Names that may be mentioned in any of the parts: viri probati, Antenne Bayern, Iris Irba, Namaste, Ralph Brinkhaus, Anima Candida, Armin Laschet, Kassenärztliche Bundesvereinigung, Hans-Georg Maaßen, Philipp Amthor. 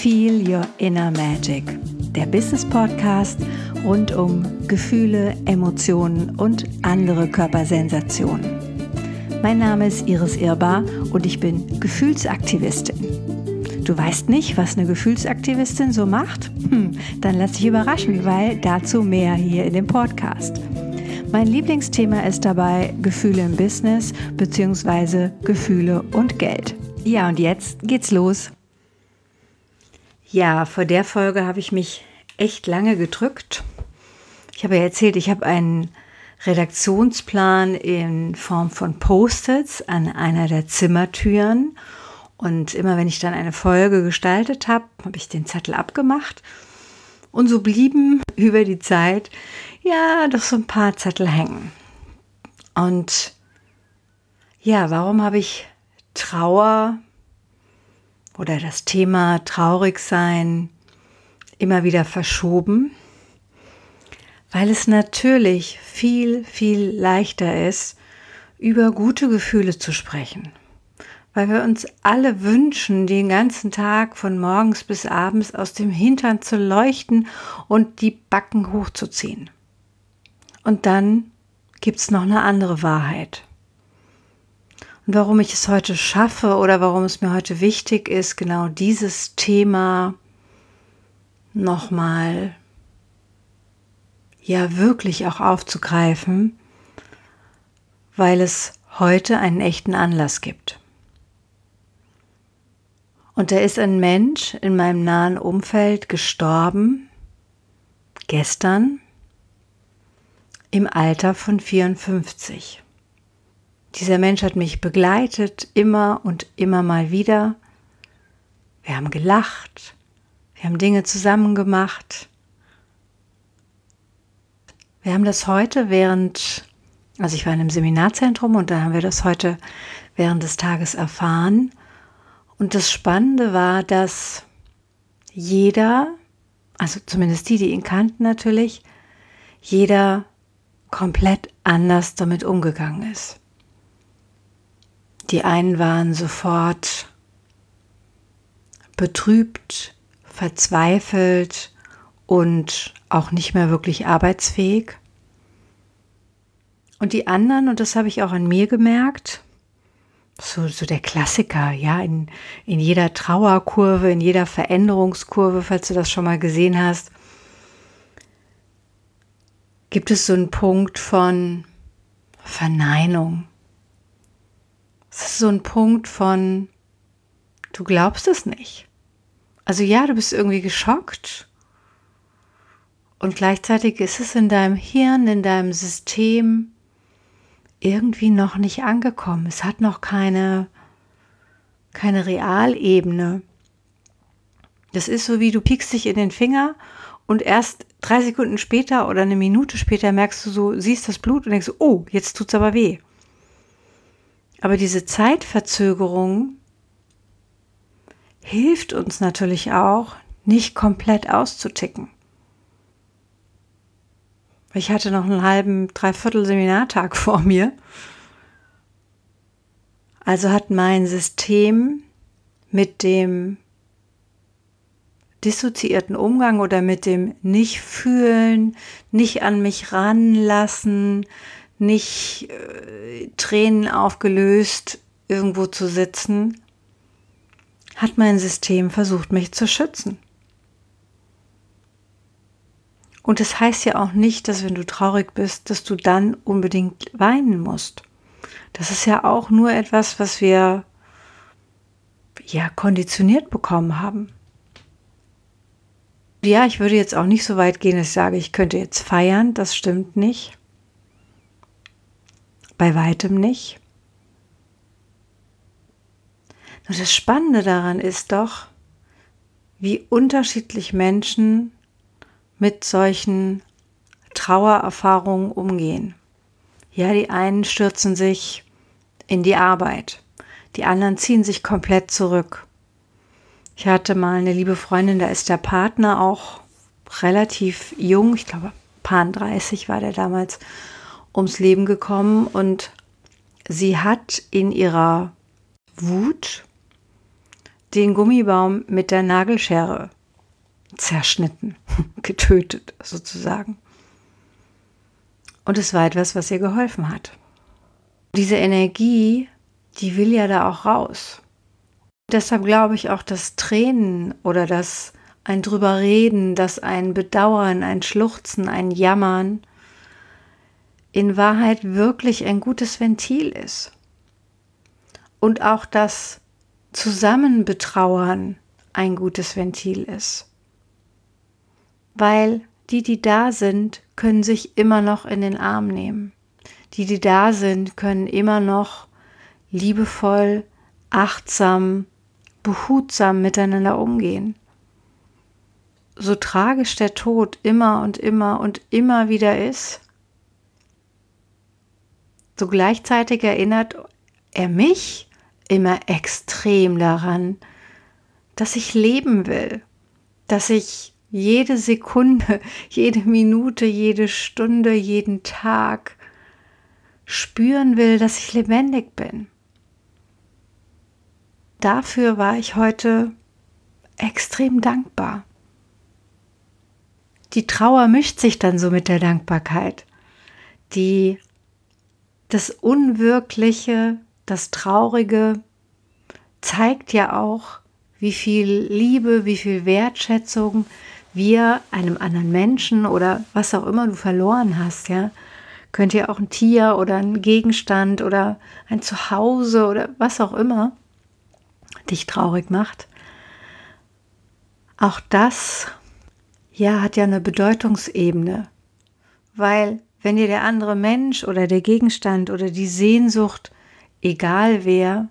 Feel Your Inner Magic, der Business-Podcast rund um Gefühle, Emotionen und andere Körpersensationen. Mein Name ist Iris Irba und ich bin Gefühlsaktivistin. Du weißt nicht, was eine Gefühlsaktivistin so macht? Dann lass dich überraschen, weil dazu mehr hier in dem Podcast. Mein Lieblingsthema ist dabei Gefühle im Business bzw. Gefühle und Geld. Ja, und jetzt geht's los. Ja, vor der Folge habe ich mich echt lange gedrückt. Ich habe ja erzählt, ich habe einen Redaktionsplan in Form von Post-its an einer der Zimmertüren. Und immer wenn ich dann eine Folge gestaltet habe, habe ich den Zettel abgemacht. Und so blieben über die Zeit ja doch so ein paar Zettel hängen. Und ja, warum habe ich Trauer oder das Thema Traurigsein immer wieder verschoben? Weil es natürlich viel, viel leichter ist, über gute Gefühle zu sprechen. Weil wir uns alle wünschen, den ganzen Tag von morgens bis abends aus dem Hintern zu leuchten und die Backen hochzuziehen. Und dann gibt es noch eine andere Wahrheit. Und warum ich es heute schaffe oder warum es mir heute wichtig ist, genau dieses Thema nochmal ja wirklich auch aufzugreifen, weil es heute einen echten Anlass gibt. Und da ist ein Mensch in meinem nahen Umfeld gestorben, gestern, im Alter von 54. Dieser Mensch hat mich begleitet, immer und immer mal wieder. Wir haben gelacht, wir haben Dinge zusammen gemacht. Wir haben das heute also ich war in einem Seminarzentrum und da haben wir das heute während des Tages erfahren. Und das Spannende war, dass jeder, also zumindest die ihn kannten natürlich, jeder komplett anders damit umgegangen ist. Die einen waren sofort betrübt, verzweifelt und auch nicht mehr wirklich arbeitsfähig. Und die anderen, und das habe ich auch an mir gemerkt, so der Klassiker, ja, in jeder Trauerkurve, in jeder Veränderungskurve, falls du das schon mal gesehen hast, gibt es so einen Punkt von Verneinung. Es ist so ein Punkt von, du glaubst es nicht. Also ja, du bist irgendwie geschockt und gleichzeitig ist es in deinem Hirn, in deinem System irgendwie noch nicht angekommen. Es hat noch keine Realebene. Das ist so wie, du piekst dich in den Finger und erst 3 Sekunden später oder eine Minute später merkst du so, siehst das Blut und denkst, oh, jetzt tut's aber weh. Aber diese Zeitverzögerung hilft uns natürlich auch, nicht komplett auszuticken. Ich hatte noch einen halben, dreiviertel Seminartag vor mir. Also hat mein System mit dem dissoziierten Umgang oder mit dem Nicht-Fühlen, nicht an mich ranlassen, nicht Tränen aufgelöst irgendwo zu sitzen, hat mein System versucht, mich zu schützen. Und das heißt ja auch nicht, dass wenn du traurig bist, dass du dann unbedingt weinen musst. Das ist ja auch nur etwas, was wir ja konditioniert bekommen haben. Ja, ich würde jetzt auch nicht so weit gehen, dass ich sage, ich könnte jetzt feiern, das stimmt nicht. Bei weitem nicht. Und das Spannende daran ist doch, wie unterschiedlich Menschen mit solchen Trauererfahrungen umgehen. Ja, die einen stürzen sich in die Arbeit, die anderen ziehen sich komplett zurück. Ich hatte mal eine liebe Freundin, da ist der Partner auch relativ jung, ich glaube, paar 30 war der damals, ums Leben gekommen und sie hat in ihrer Wut den Gummibaum mit der Nagelschere zerschnitten, getötet sozusagen. Und es war etwas, was ihr geholfen hat. Diese Energie, die will ja da auch raus. Deshalb glaube ich auch, dass Tränen oder dass ein Drüberreden, dass ein Bedauern, ein Schluchzen, ein Jammern in Wahrheit wirklich ein gutes Ventil ist. Und auch das Zusammenbetrauern ein gutes Ventil ist. Weil die, die da sind, können sich immer noch in den Arm nehmen. Die, die da sind, können immer noch liebevoll, achtsam, behutsam miteinander umgehen. So tragisch der Tod immer und immer und immer wieder ist, so gleichzeitig erinnert er mich immer extrem daran, dass ich leben will, dass ich jede Sekunde, jede Minute, jede Stunde, jeden Tag spüren will, dass ich lebendig bin. Dafür war ich heute extrem dankbar. Die Trauer mischt sich dann so mit der Dankbarkeit. Das Unwirkliche, das Traurige zeigt ja auch, wie viel Liebe, wie viel Wertschätzung wir einem anderen Menschen oder was auch immer du verloren hast, ja. Könnt ihr auch ein Tier oder ein Gegenstand oder ein Zuhause oder was auch immer dich traurig macht. Auch das, ja, hat ja eine Bedeutungsebene, weil wenn dir der andere Mensch oder der Gegenstand oder die Sehnsucht egal wäre,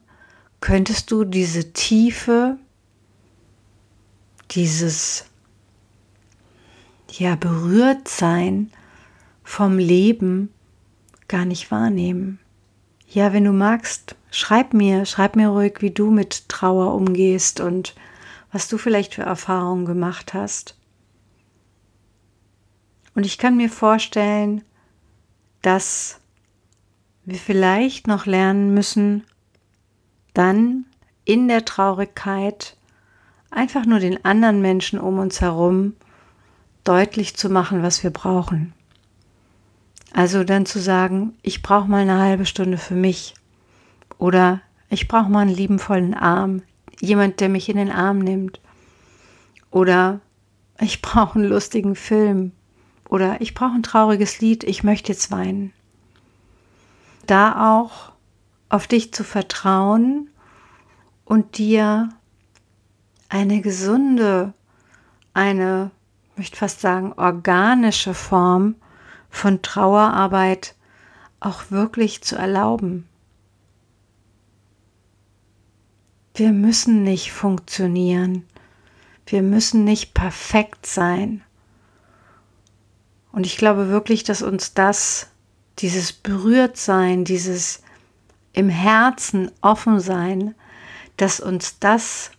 könntest du diese Tiefe, dieses ja Berührtsein vom Leben gar nicht wahrnehmen. Ja, wenn du magst, schreib mir ruhig, wie du mit Trauer umgehst und was du vielleicht für Erfahrungen gemacht hast. Und ich kann mir vorstellen, dass wir vielleicht noch lernen müssen, dann in der Traurigkeit einfach nur den anderen Menschen um uns herum deutlich zu machen, was wir brauchen. Also dann zu sagen, ich brauche mal eine halbe Stunde für mich oder ich brauche mal einen liebenvollen Arm, jemand, der mich in den Arm nimmt oder ich brauche einen lustigen Film. Oder ich brauche ein trauriges Lied, ich möchte jetzt weinen. Da auch auf dich zu vertrauen und dir eine gesunde, eine, ich möchte fast sagen, organische Form von Trauerarbeit auch wirklich zu erlauben. Wir müssen nicht funktionieren. Wir müssen nicht perfekt sein. Und ich glaube wirklich, dass uns dieses Berührtsein, dieses im Herzen offen sein, dass uns das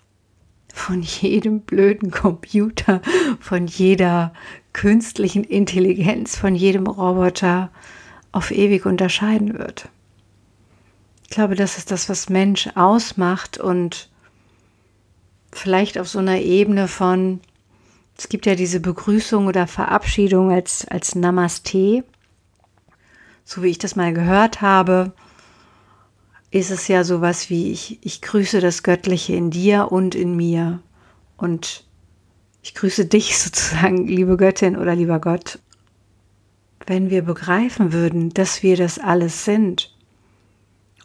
von jedem blöden Computer, von jeder künstlichen Intelligenz, von jedem Roboter auf ewig unterscheiden wird. Ich glaube, das ist das, was Mensch ausmacht und vielleicht auf so einer Ebene von, es gibt ja diese Begrüßung oder Verabschiedung als Namaste. So wie ich das mal gehört habe, ist es ja sowas wie, ich grüße das Göttliche in dir und in mir. Und ich grüße dich sozusagen, liebe Göttin oder lieber Gott. Wenn wir begreifen würden, dass wir das alles sind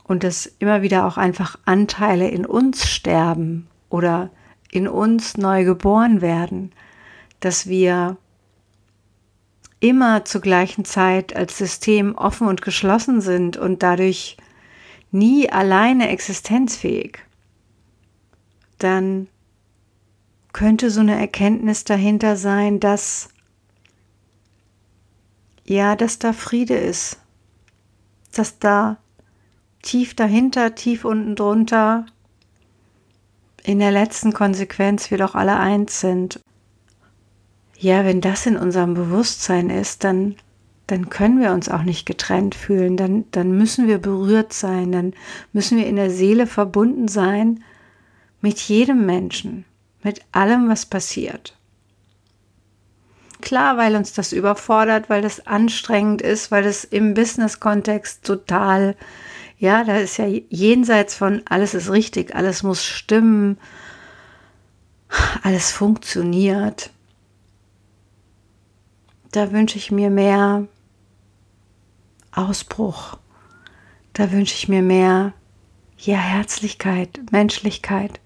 und dass immer wieder auch einfach Anteile in uns sterben oder in uns neu geboren werden, dass wir immer zur gleichen Zeit als System offen und geschlossen sind und dadurch nie alleine existenzfähig, dann könnte so eine Erkenntnis dahinter sein, dass ja, dass da Friede ist, dass da tief dahinter, tief unten drunter in der letzten Konsequenz wir doch alle eins sind. Ja, wenn das in unserem Bewusstsein ist, dann können wir uns auch nicht getrennt fühlen, dann müssen wir berührt sein, dann müssen wir in der Seele verbunden sein mit jedem Menschen, mit allem, was passiert. Klar, weil uns das überfordert, weil das anstrengend ist, weil das im Business-Kontext total, ja, da ist ja jenseits von alles ist richtig, alles muss stimmen, alles funktioniert. Da wünsche ich mir mehr Ausbruch. Da wünsche ich mir mehr, ja, Herzlichkeit, Menschlichkeit,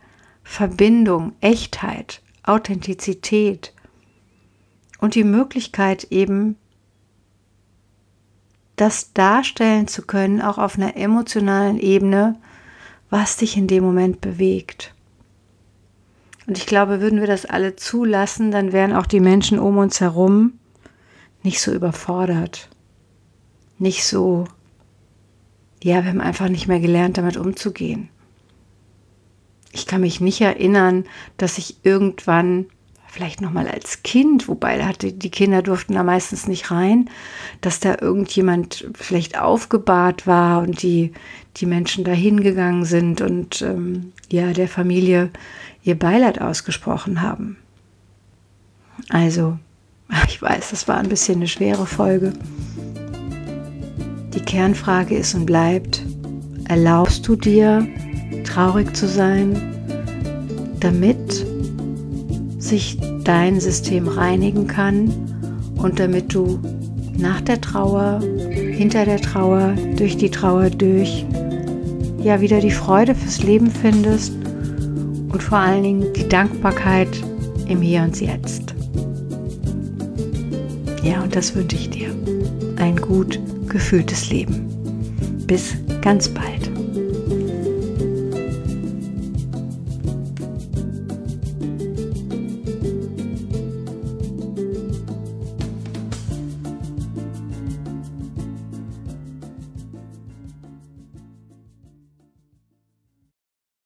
Verbindung, Echtheit, Authentizität und die Möglichkeit eben, das darstellen zu können, auch auf einer emotionalen Ebene, was dich in dem Moment bewegt. Und ich glaube, würden wir das alle zulassen, dann wären auch die Menschen um uns herum nicht so überfordert, nicht so, ja, wir haben einfach nicht mehr gelernt, damit umzugehen. Ich kann mich nicht erinnern, dass ich irgendwann, vielleicht nochmal als Kind, wobei die Kinder durften da meistens nicht rein, dass da irgendjemand vielleicht aufgebahrt war und die Menschen da hingegangen sind und ja, der Familie ihr Beileid ausgesprochen haben. Also, ich weiß, das war ein bisschen eine schwere Folge. Die Kernfrage ist und bleibt, erlaubst du dir, traurig zu sein, damit sich dein System reinigen kann und damit du nach der Trauer, hinter der Trauer, durch die Trauer durch, ja, wieder die Freude fürs Leben findest und vor allen Dingen die Dankbarkeit im Hier und Jetzt. Ja, und das wünsche ich dir. Ein gut gefühltes Leben. Bis ganz bald.